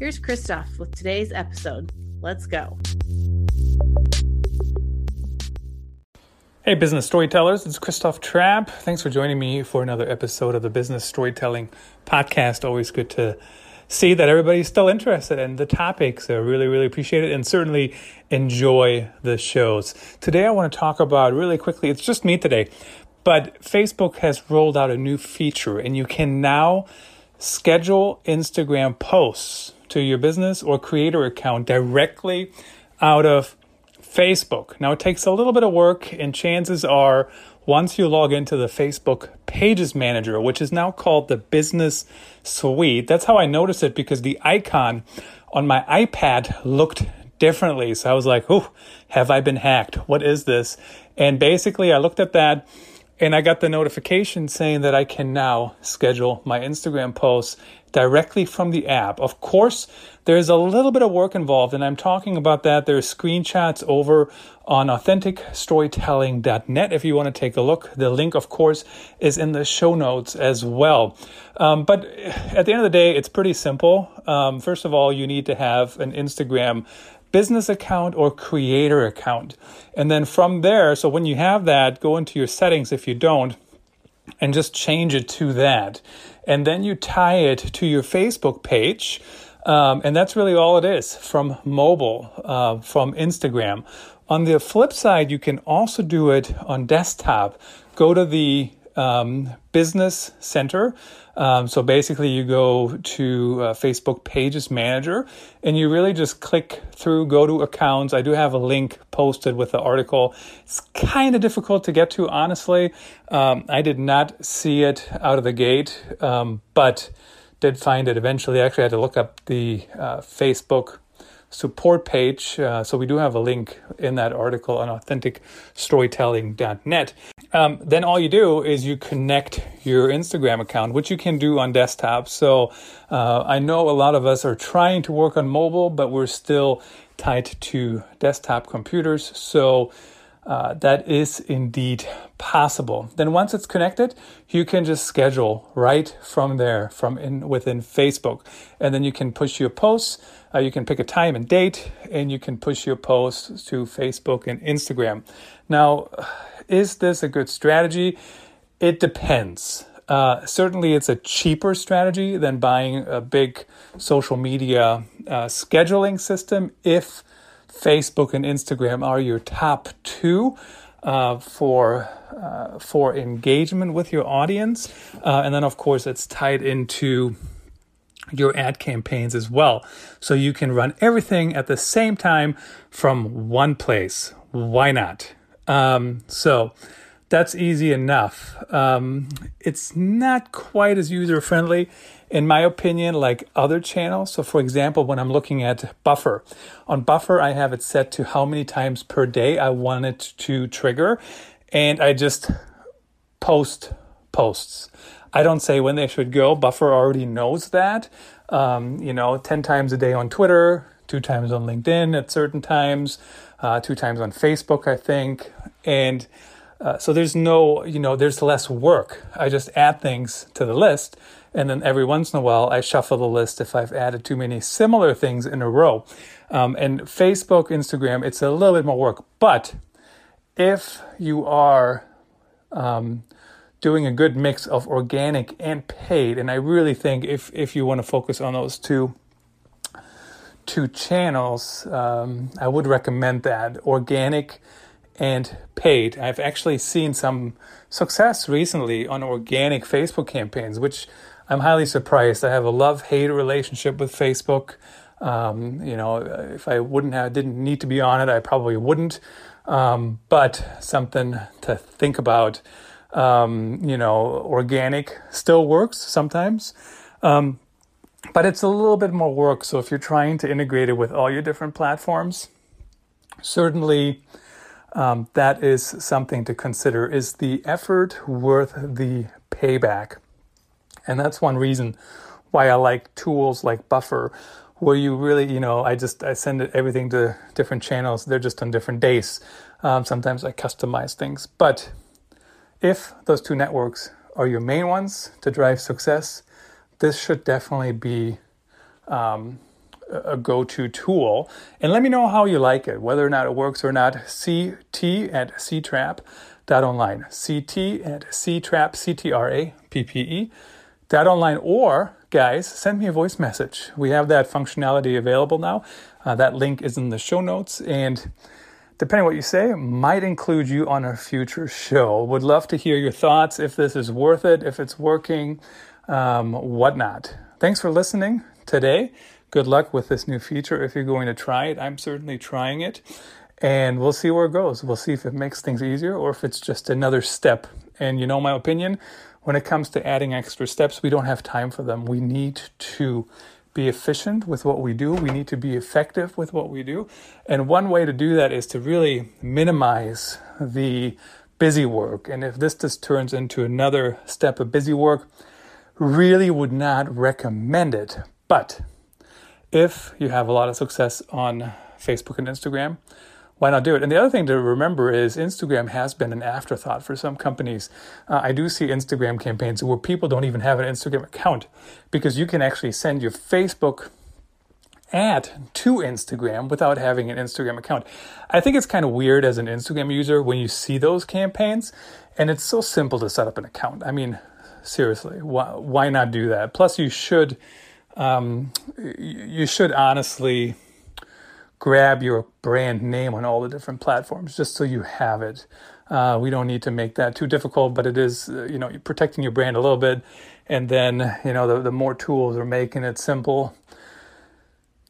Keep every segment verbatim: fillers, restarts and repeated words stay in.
Here's Christoph with today's episode. Let's go. Hey, business storytellers, it's Christoph Trappe. Thanks for joining me for another episode of the Business Storytelling Podcast. Always good to see that everybody's still interested in the topic, so really, really appreciate it and certainly enjoy the shows. Today, I want to talk about really quickly, it's just me today, but Facebook has rolled out a new feature and you can now schedule Instagram posts to your business or creator account directly out of Facebook. Now, it takes a little bit of work, and chances are once you log into the Facebook Pages Manager, which is now called the Business Suite, that's how I noticed it because the icon on my iPad looked differently. So I was like, oh, have I been hacked? What is this? And basically, I looked at that and I got the notification saying that I can now schedule my Instagram posts directly from the app. Of course, there's a little bit of work involved, and I'm talking about that. There's screenshots over on authentic storytelling dot net if you want to take a look. The link, of course, is in the show notes as well. Um, but at the end of the day, it's pretty simple. Um, first of all, you need to have an Instagram business account or creator account. And then from there, so when you have that, go into your settings if you don't, and just change it to that. And then you tie it to your Facebook page. Um, and that's really all it is from mobile, uh, from Instagram. On the flip side, you can also do it on desktop. Go to the Um, business center. Um, so basically you go to uh, Facebook Pages Manager and you really just click through, go to accounts. I do have a link posted with the article. It's kind of difficult to get to, honestly. Um, I did not see it out of the gate, um, but did find it eventually. Actually, I had to look up the uh, Facebook support page. Uh, so we do have a link in that article on authentic storytelling dot net. Um, then all you do is you connect your Instagram account, which you can do on desktop. So uh, I know a lot of us are trying to work on mobile, but we're still tied to desktop computers. So uh, that is indeed possible. Then once it's connected, you can just schedule right from there, from in within Facebook. And then you can push your posts. Uh, you can pick a time and date, and you can push your posts to Facebook and Instagram. Now, is this a good strategy? It depends. Uh, certainly, it's a cheaper strategy than buying a big social media uh, scheduling system if Facebook and Instagram are your top two uh, for uh, for engagement with your audience. Uh, and then, of course, it's tied into your ad campaigns as well. So you can run everything at the same time from one place. Why not? Um, so that's easy enough. Um, it's not quite as user-friendly, in my opinion, like other channels. So for example, when I'm looking at Buffer, on Buffer, I have it set to how many times per day I want it to trigger. And I just post posts. I don't say when they should go. Buffer already knows that. Um, you know, ten times a day on Twitter, two times on LinkedIn at certain times, uh, two times on Facebook, I think. And uh, so there's no, you know, there's less work. I just add things to the list. And then every once in a while, I shuffle the list if I've added too many similar things in a row. Um, and Facebook, Instagram, it's a little bit more work. But if you are Um, doing a good mix of organic and paid. And I really think if, if you want to focus on those two, two channels, um, I would recommend that, organic and paid. I've actually seen some success recently on organic Facebook campaigns, which I'm highly surprised. I have a love-hate relationship with Facebook. Um, you know, if I wouldn't have, didn't need to be on it, I probably wouldn't. Um, but something to think about. Um, you know, organic still works sometimes. Um, But it's a little bit more work. So if you're trying to integrate it with all your different platforms, certainly um, that is something to consider. Is the effort worth the payback? And that's one reason why I like tools like Buffer, where you really, you know, I just, I send everything to different channels. They're just on different days. Um, sometimes I customize things. But if those two networks are your main ones to drive success, this should definitely be um, a go-to tool. And let me know how you like it, whether or not it works or not. C T at Ctrappe dot online. C T at Ctrappe, C T R A P P E dot online. Or, guys, send me a voice message. We have that functionality available now. Uh, that link is in the show notes. And depending on what you say, might include you on a future show. Would love to hear your thoughts, if this is worth it, if it's working, um, whatnot. Thanks for listening today. Good luck with this new feature if you're going to try it. I'm certainly trying it, and we'll see where it goes. We'll see if it makes things easier or if it's just another step. And you know my opinion, when it comes to adding extra steps, we don't have time for them. We need to be efficient with what we do. We need to be effective with what we do. And one way to do that is to really minimize the busy work. And if this just turns into another step of busy work, really would not recommend it. But if you have a lot of success on Facebook and Instagram, why not do it? And the other thing to remember is Instagram has been an afterthought for some companies. Uh, I do see Instagram campaigns where people don't even have an Instagram account, because you can actually send your Facebook ad to Instagram without having an Instagram account. I think it's kind of weird as an Instagram user when you see those campaigns, and it's so simple to set up an account. I mean, seriously, why, why not do that? Plus, you should, um, you should honestly grab your brand name on all the different platforms, just so you have it. Uh, we don't need to make that too difficult, but it is, uh, you know, protecting your brand a little bit. And then, you know, the, the more tools are making it simple,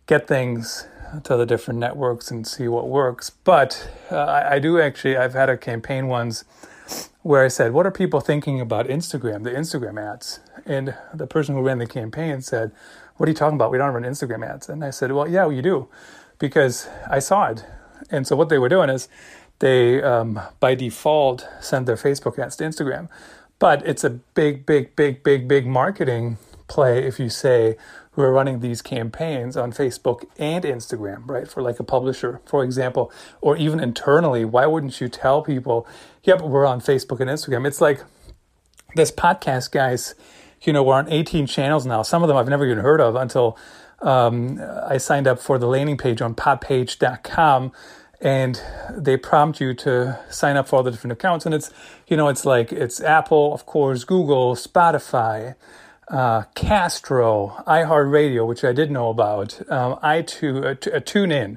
get things to the different networks and see what works. But uh, I, I do actually, I've had a campaign once where I said, what are people thinking about Instagram, the Instagram ads? And the person who ran the campaign said, what are you talking about? We don't run Instagram ads. And I said, well, yeah, well, you do. Because I saw it. And so what they were doing is they, um, by default, sent their Facebook ads to Instagram. But it's a big, big, big, big, big marketing play if you say we're running these campaigns on Facebook and Instagram, right, for like a publisher, for example, or even internally. Why wouldn't you tell people, yep, we're on Facebook and Instagram? It's like this podcast, guys, you know, we're on eighteen channels now. Some of them I've never even heard of until Um, I signed up for the landing page on pod page dot com, and they prompt you to sign up for all the different accounts. And it's, you know, it's like, it's Apple, of course, Google, Spotify, uh, Castro, iHeartRadio, which I did know about, um, iTunes, uh, t- uh, TuneIn,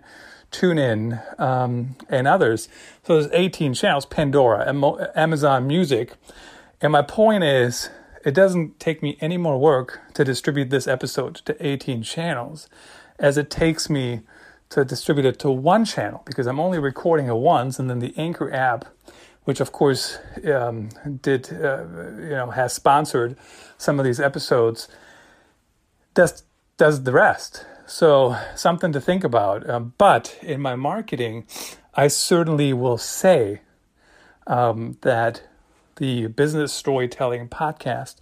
TuneIn, um, and others. So there's eighteen channels, Pandora, Am- Amazon Music. And my point is, it doesn't take me any more work to distribute this episode to eighteen channels as it takes me to distribute it to one channel, because I'm only recording it once. And then the Anchor app, which of course um, did, uh, you know, has sponsored some of these episodes, does, does the rest. So something to think about. Uh, but in my marketing, I certainly will say um, that the Business Storytelling Podcast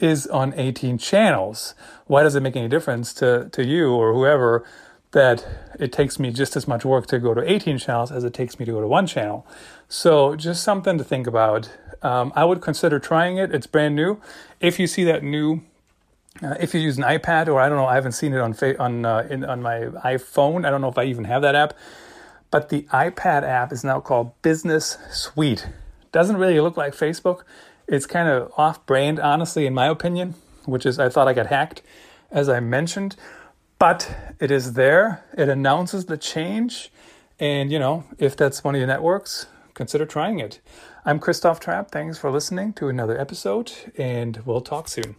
is on eighteen channels. Why does it make any difference to, to you or whoever that it takes me just as much work to go to eighteen channels as it takes me to go to one channel? So just something to think about. Um, I would consider trying it. It's brand new. If you see that new, uh, if you use an iPad, or I don't know, I haven't seen it on fa- on uh, in, on my iPhone. I don't know if I even have that app. But the iPad app is now called Business Suite. Doesn't really look like Facebook. It's kind of off-brand, honestly, in my opinion, which is I thought I got hacked, as I mentioned. But it is there. It announces the change. And, you know, if that's one of your networks, consider trying it. I'm Christoph Trappe. Thanks for listening to another episode, and we'll talk soon.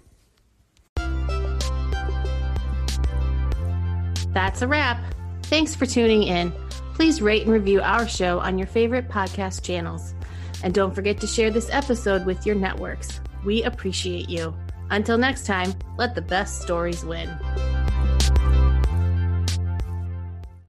That's a wrap. Thanks for tuning in. Please rate and review our show on your favorite podcast channels. And don't forget to share this episode with your networks. We appreciate you. Until next time, let the best stories win.